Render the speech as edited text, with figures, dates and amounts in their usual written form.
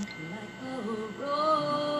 Like a road.